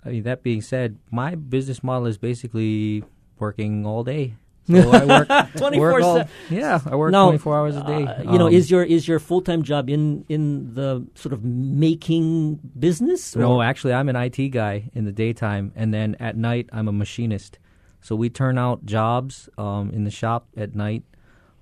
That being said, my business model is basically working all day. So I work 24/7. Yeah, I work 24 hours a day. Is your full-time job in the sort of making business? Or? No, actually, I'm an IT guy in the daytime, and then at night I'm a machinist. So we turn out jobs in the shop at night.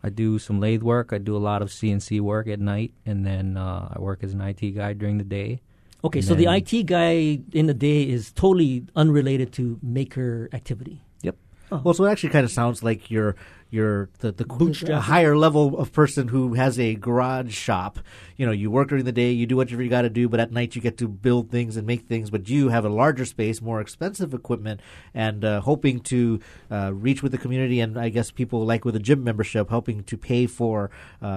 I do some lathe work. I do a lot of CNC work at night, and then I work as an IT guy during the day. Okay, so the IT guy in the day is totally unrelated to maker activity. Yep. Oh. Well, so it actually kind of sounds like you're the higher level of person who has a garage shop. You work during the day, you do whatever you got to do, but at night you get to build things and make things. But you have a larger space, more expensive equipment, and hoping to reach with the community. And I guess people like with a gym membership, helping to pay for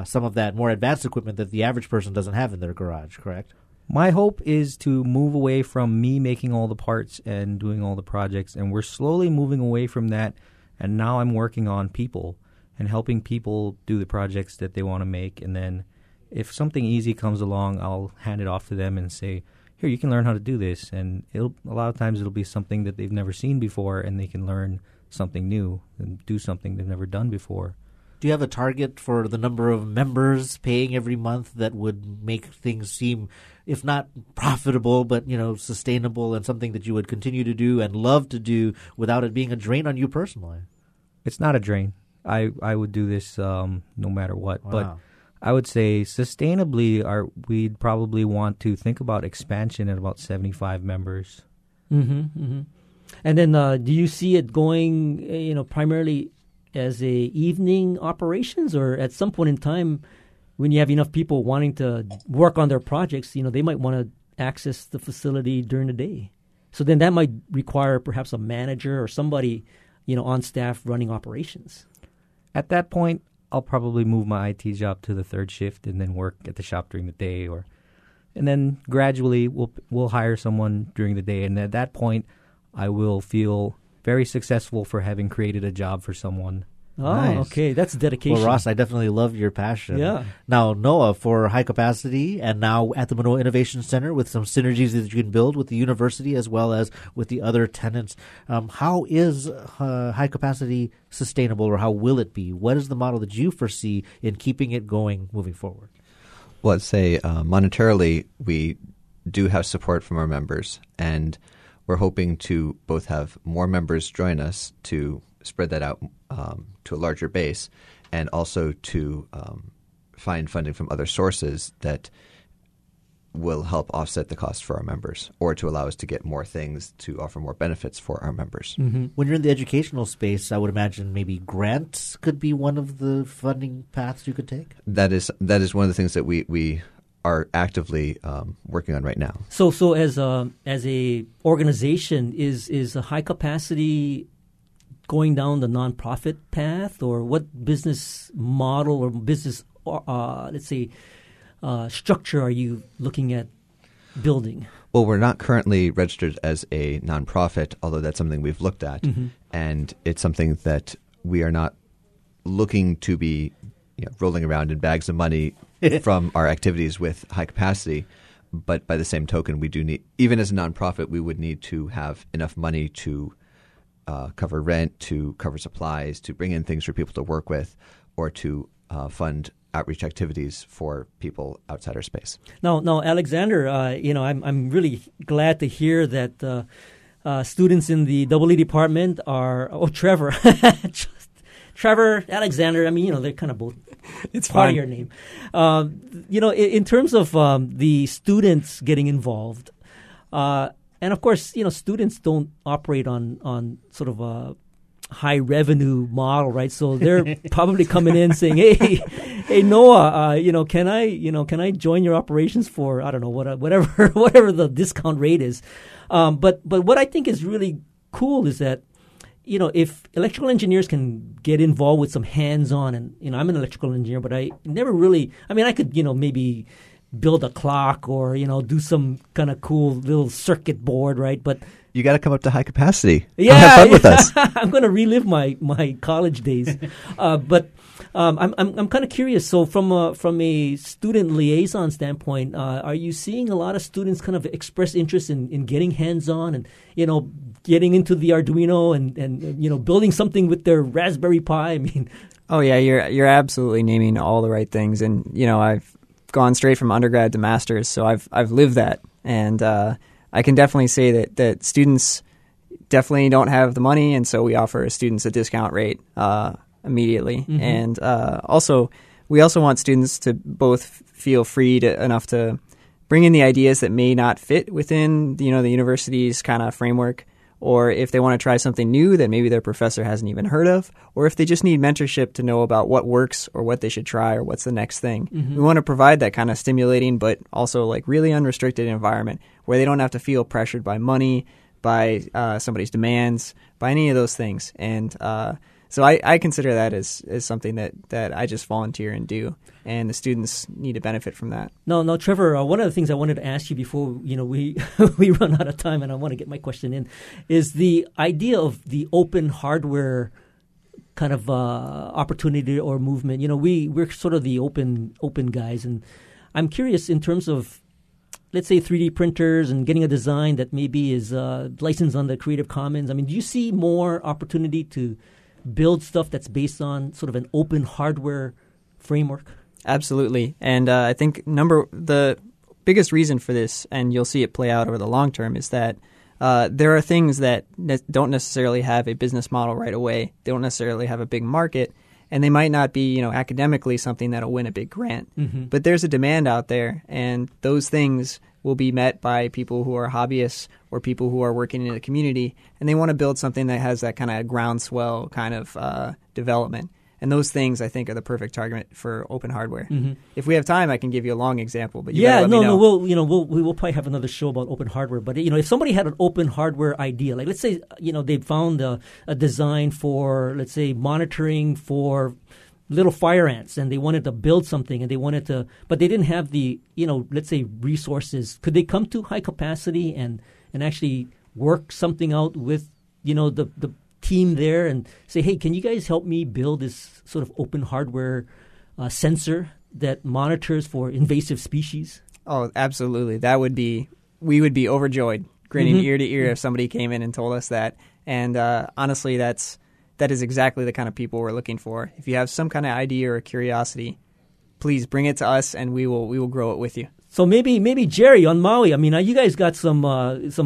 some of that more advanced equipment that the average person doesn't have in their garage, correct? My hope is to move away from me making all the parts and doing all the projects, and we're slowly moving away from that, and now I'm working on people and helping people do the projects that they want to make, and then if something easy comes along, I'll hand it off to them and say, here, you can learn how to do this, and a lot of times it'll be something that they've never seen before, and they can learn something new and do something they've never done before. Do you have a target for the number of members paying every month that would make things seem, if not profitable, but, sustainable and something that you would continue to do and love to do without it being a drain on you personally? It's not a drain. I would do this no matter what. Wow. But I would say sustainably, we'd probably want to think about expansion at about 75 members. Mm-hmm, mm-hmm. And then do you see it going, primarily as a evening operations, or at some point in time when you have enough people wanting to work on their projects, they might want to access the facility during the day. So then that might require perhaps a manager or somebody, on staff running operations. At that point, I'll probably move my IT job to the third shift and then work at the shop during the day, and then gradually we'll hire someone during the day. And at that point, I will feel very successful for having created a job for someone. Oh, nice. Okay. That's dedication. Well, Ross, I definitely love your passion. Yeah. Now, Noah, for High Capacity and now at the Manoa Innovation Center with some synergies that you can build with the university as well as with the other tenants, how is High Capacity sustainable, or how will it be? What is the model that you foresee in keeping it going moving forward? Well, I'd say monetarily, we do have support from our members, and we're hoping to both have more members join us to spread that out to a larger base, and also to find funding from other sources that will help offset the cost for our members or to allow us to get more things to offer more benefits for our members. Mm-hmm. When you're in the educational space, I would imagine maybe grants could be one of the funding paths you could take? That is one of the things that we are actively working on right now. So as a organization, is a High Capacity going down the nonprofit path, or what business model or business, structure are you looking at building? Well, we're not currently registered as a nonprofit, although that's something we've looked at, mm-hmm. and it's something that we are not looking to be rolling around in bags of money from our activities with High Capacity. But by the same token, we do need, even as a nonprofit, we would need to have enough money to cover rent, to cover supplies, to bring in things for people to work with, or to fund outreach activities for people outside our space. Now, Alexander, I'm really glad to hear that students in the EE department are. Oh, Trevor, Trevor Alexander. I mean, they're kind of both. It's part of your name. In terms of the students getting involved. And of course, students don't operate on sort of a high revenue model, right? So they're probably coming in saying, "Hey, Noah, can I join your operations for whatever the discount rate is?" But what I think is really cool is that if electrical engineers can get involved with some hands-on, and I'm an electrical engineer, but I never really, I could maybe build a clock or, do some kind of cool little circuit board, right? But you got to come up to High Capacity. Yeah. Have fun with us. I'm going to relive my college days. I'm kind of curious. So from a student liaison standpoint, are you seeing a lot of students kind of express interest in getting hands-on and, getting into the Arduino and building something with their Raspberry Pi? Oh, yeah. You're absolutely naming all the right things. And, I've gone straight from undergrad to master's, so I've lived that, and I can definitely say that students definitely don't have the money, and so we offer students a discount rate immediately, mm-hmm. and we also want students to both feel free enough to bring in the ideas that may not fit within the university's kind of framework, or if they want to try something new that maybe their professor hasn't even heard of, or if they just need mentorship to know about what works or what they should try or what's the next thing. Mm-hmm. We want to provide that kind of stimulating but also like really unrestricted environment where they don't have to feel pressured by money, by somebody's demands, by any of those things. And so I consider that as something that I just volunteer and do, and the students need to benefit from that. No, Trevor, one of the things I wanted to ask you before we we run out of time, and I want to get my question in, is the idea of the open hardware kind of opportunity or movement. We're sort of the open guys, and I'm curious in terms of, let's say, 3D printers and getting a design that maybe is licensed under Creative Commons. Do you see more opportunity to build stuff that's based on sort of an open hardware framework? Absolutely. And I think the biggest reason for this, and you'll see it play out over the long term, is that there are things that don't necessarily have a business model right away. They don't necessarily have a big market, and they might not be, academically something that'll win a big grant. Mm-hmm. But there's a demand out there, and those things will be met by people who are hobbyists or people who are working in the community, and they want to build something that has that kind of groundswell kind of development. And those things, I think, are the perfect target for open hardware. Mm-hmm. If we have time, I can give you a long example, but let me know. We'll probably have another show about open hardware. But if somebody had an open hardware idea, like let's say they found a design for, let's say, monitoring for little fire ants, and they wanted to build something, and they wanted to, but they didn't have the, let's say, resources. Could they come to High Capacity and actually work something out with, the team there and say, hey, can you guys help me build this sort of open hardware sensor that monitors for invasive species? Oh, absolutely. We would be overjoyed, grinning mm-hmm. ear to ear if somebody came in and told us that. And honestly, that is exactly the kind of people we're looking for. If you have some kind of idea or curiosity, please bring it to us, and we will grow it with you. So maybe Jerry on Maui. You guys got some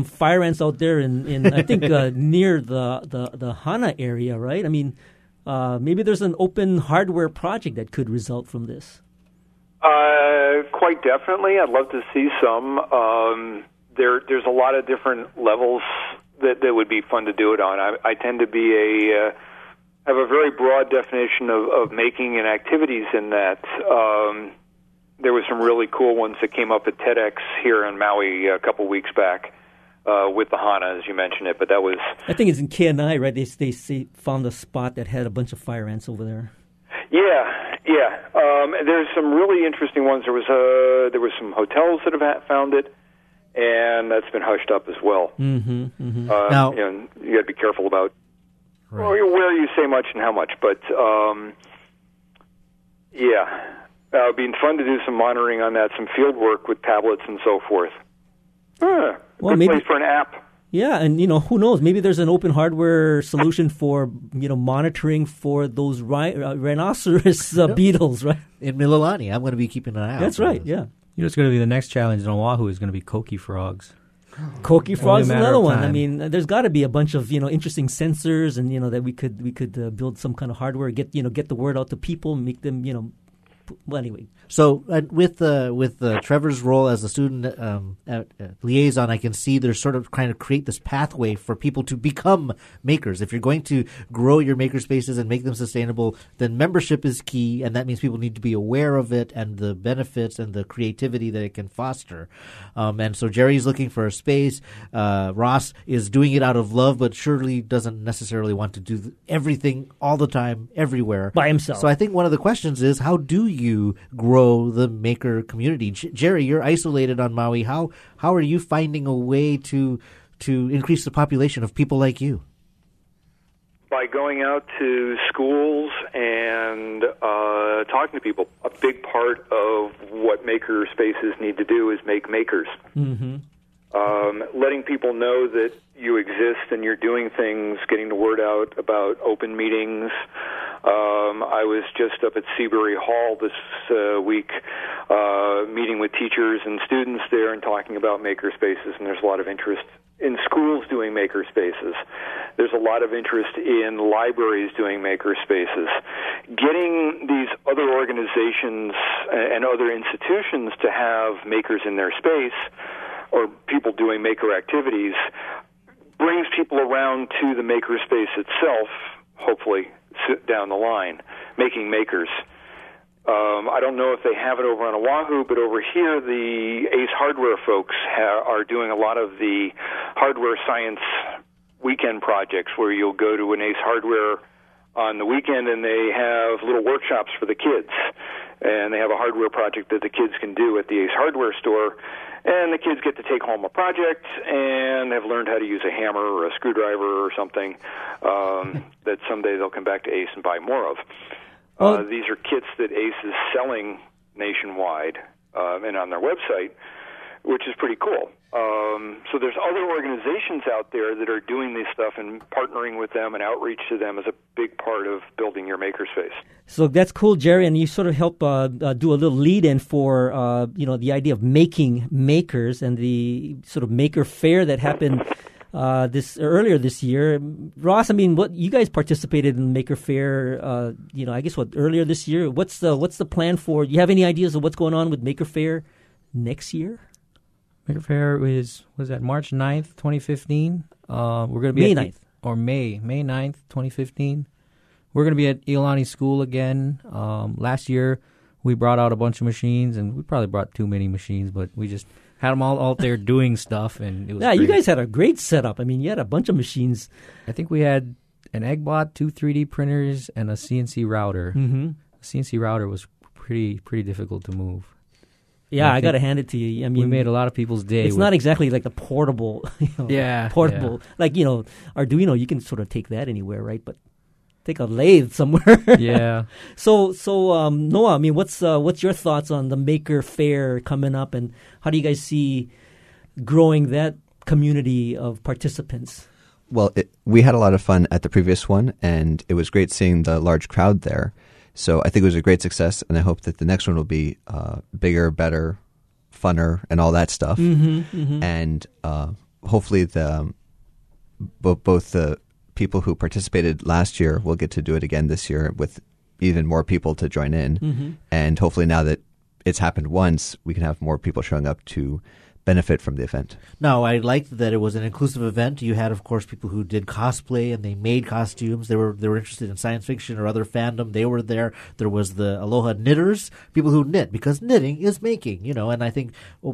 fire ants out there in I think near the Hana area, right? Maybe there's an open hardware project that could result from this. Quite definitely. I'd love to see some. There's a lot of different levels that would be fun to do it on. I tend to be have a very broad definition of making and activities in that. There was some really cool ones that came up at TEDx here in Maui a couple weeks back with the Hana, as you mentioned it. But that was... I think it's in Kenai, right? They found a spot that had a bunch of fire ants over there. Yeah. There's some really interesting ones. There was some hotels that have found it, and that's been hushed up as well. Mm-hmm. Now, you got to be careful about where you say much and how much. But, it would be fun to do some monitoring on that, some field work with tablets and so forth. Good place for an app. Yeah, and who knows? Maybe there's an open hardware solution for monitoring for those rhinoceros beetles, right? In Mililani, I'm going to be keeping an eye out. That's right. Yeah, it's going to be the next challenge in Oahu is going to be koki frogs. Koki frogs is another one. I mean, there's got to be a bunch of interesting sensors, and that we could build some kind of hardware, get the word out to people, make them anyway. So with Trevor's role as a student liaison, I can see they're sort of trying to create this pathway for people to become makers. If you're going to grow your makerspaces and make them sustainable, then membership is key, and that means people need to be aware of it and the benefits and the creativity that it can foster. And so Jerry's looking for a space. Ross is doing it out of love, but surely doesn't necessarily want to do everything all the time, everywhere. By himself. So I think one of the questions is, how do you grow the maker community? Jerry, you're isolated on Maui. How are you finding a way to increase the population of people like you? By going out to schools and talking to people. A big part of what maker spaces need to do is make makers. Mm-hmm. Letting people know that you exist and you're doing things, getting the word out about open meetings. I was just up at Seabury Hall this week meeting with teachers and students there and talking about makerspaces, and there's a lot of interest in schools doing makerspaces. There's a lot of interest in libraries doing makerspaces. Getting these other organizations and other institutions to have makers in their space or people doing maker activities brings people around to the makerspace itself, hopefully, down the line, making makers. I don't know if they have it over on Oahu, but over here the Ace Hardware folks are doing a lot of the hardware science weekend projects where you'll go to an Ace Hardware on the weekend and they have little workshops for the kids. And they have a hardware project that the kids can do at the Ace Hardware store. And the kids get to take home a project, and they've learned how to use a hammer or a screwdriver or something that someday they'll come back to Ace and buy more of. These are kits that Ace is selling nationwide and on their website, which is pretty cool. So there's other organizations out there that are doing this stuff, and partnering with them and outreach to them is a big part of building your makerspace. So that's cool, Jerry, and you sort of help do a little lead-in for the idea of making makers and the sort of maker fair that happened earlier this year. Ross, I mean, what you guys participated in the maker fair? I guess earlier this year. What's the plan for? Do you have any ideas of what's going on with maker fair next year? Maker Fair was that March 9th, 2015. We're going to be May 9th, 2015. We're going to be at Iolani School again. Last year, we brought out a bunch of machines, and we probably brought too many machines, but we just had them all out there doing stuff, and it was great. You guys had a great setup. I mean, you had a bunch of machines. I think we had an Eggbot, two 3D printers, and a CNC router. Mm-hmm. The CNC router was pretty difficult to move. Yeah, I got to hand it to you. I mean, we made a lot of people's day. It's not exactly like the portable. Portable. Yeah. Like, Arduino, you can sort of take that anywhere, right? But take a lathe somewhere. Yeah. So, Noah, I mean, what's your thoughts on the Maker Fair coming up, and how do you guys see growing that community of participants? Well, we had a lot of fun at the previous one, and it was great seeing the large crowd there. So I think it was a great success, and I hope that the next one will be bigger, better, funner, and all that stuff. Mm-hmm, mm-hmm. And hopefully both the people who participated last year will get to do it again this year with even more people to join in. Mm-hmm. And hopefully now that it's happened once, we can have more people showing up to benefit from the event. No, I liked that it was an inclusive event. You had, of course, people who did cosplay and they made costumes. They were interested in science fiction or other fandom. They were there. There was the Aloha Knitters, people who knit, because knitting is making, you know, and I think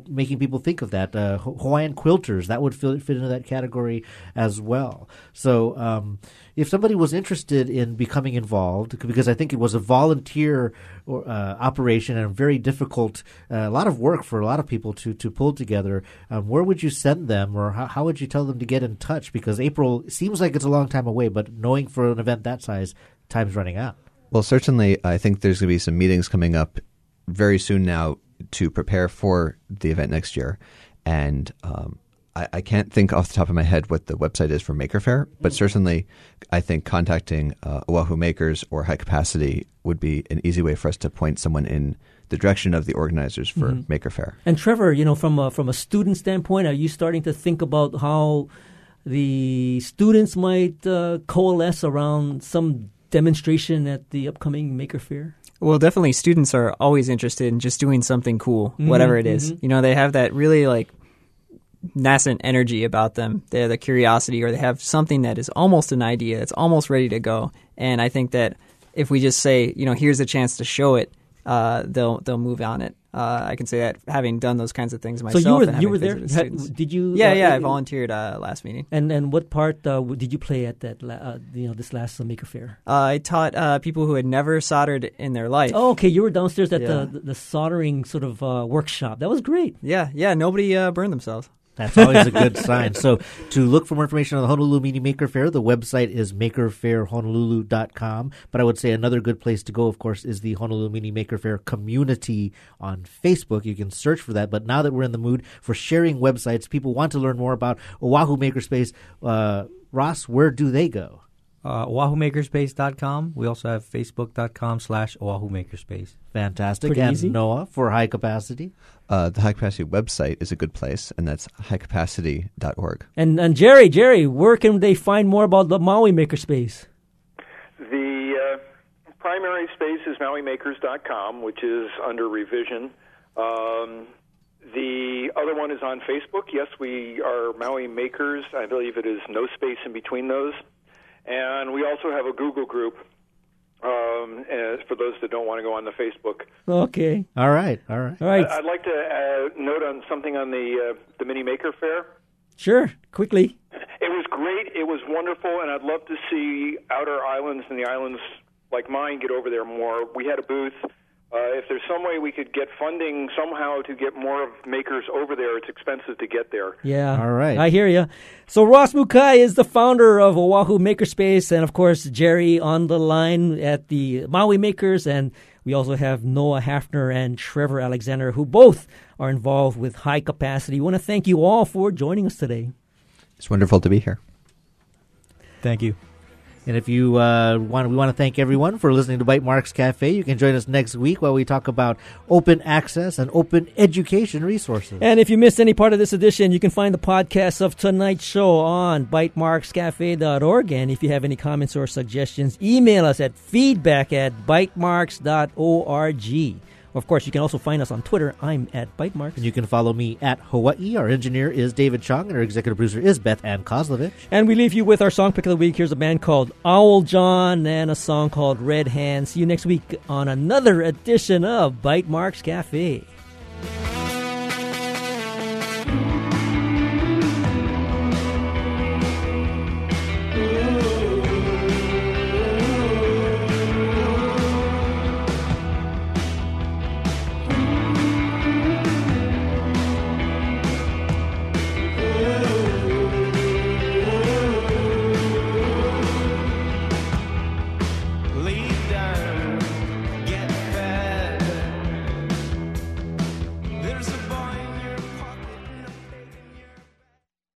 making people think of that. Hawaiian quilters, that would fit into that category as well. So if somebody was interested in becoming involved, because I think it was a volunteer operation and very difficult, a lot of work for a lot of people to pull together, where would you send them, or how would you tell them to get in touch? Because April seems like it's a long time away, but knowing for an event that size, time's running out. Well, certainly, I think there's going to be some meetings coming up very soon now to prepare for the event next year. And I can't think off the top of my head what the website is for Maker Faire, but certainly I think contacting Oahu Makers or High Capacity would be an easy way for us to point someone in the direction of the organizers for Maker Faire. And Trevor, you know, from a student standpoint, are you starting to think about how the students might coalesce around some demonstration at the upcoming Maker Faire? Well, definitely students are always interested in just doing something cool, whatever it is. You know, they have that really like nascent energy about them. They have the curiosity, or they have something that is almost an idea that's almost ready to go. And I think that if we just say, you know, here's a chance to show it, they'll move on it. I can say that having done those kinds of things myself. So you were there? Did you? Yeah, I volunteered last meeting. And what part did you play at that? This last Maker Faire. I taught people who had never soldered in their life. Oh, okay. You were downstairs at the soldering sort of workshop. That was great. Yeah. Nobody burned themselves. That's always a good sign. So to look for more information on the Honolulu Mini Maker Faire, the website is makerfairhonolulu.com. But I would say another good place to go, of course, is the Honolulu Mini Maker Faire community on Facebook. You can search for that. But now that we're in the mood for sharing websites, people want to learn more about Oahu Makerspace. Ross, where do they go? OahuMakerspace.com. We also have Facebook.com/OahuMakerspace. Fantastic. Pretty easy. Noah, for High Capacity? The High Capacity website is a good place, and that's highcapacity.org. And Jerry, where can they find more about the Maui Makerspace? The primary space is MauiMakers.com, which is under revision. The other one is on Facebook. Yes, we are Maui Makers. I believe it is no space in between those. And we also have a Google group for those that don't want to go on the Facebook. Okay. All right. I'd like to note on something on the Mini Maker Faire. Sure. Quickly. It was great. It was wonderful. And I'd love to see outer islands and the islands like mine get over there more. We had a booth. If there's some way we could get funding somehow to get more of makers over there, it's expensive to get there. Yeah. All right. I hear you. So Ross Mukai is the founder of Oahu Makerspace, and, of course, Jerry on the line at the Maui Makers. And we also have Noah Hafner and Trevor Alexander, who both are involved with High Capacity. We want to thank you all for joining us today. It's wonderful to be here. Thank you. And if you we want to thank everyone for listening to Bite Marks Cafe. You can join us next week while we talk about open access and open education resources. And if you missed any part of this edition, you can find the podcast of tonight's show on bitemarkscafe.org. And if you have any comments or suggestions, email us at feedback@bitemarks.org. Of course, you can also find us on Twitter. I'm at Bite Marks. And you can follow me at Hawaii. Our engineer is David Chong, and our executive producer is Beth Ann Kozlovich. And we leave you with our song pick of the week. Here's a band called Owl John and a song called Red Hand. See you next week on another edition of Bite Marks Cafe.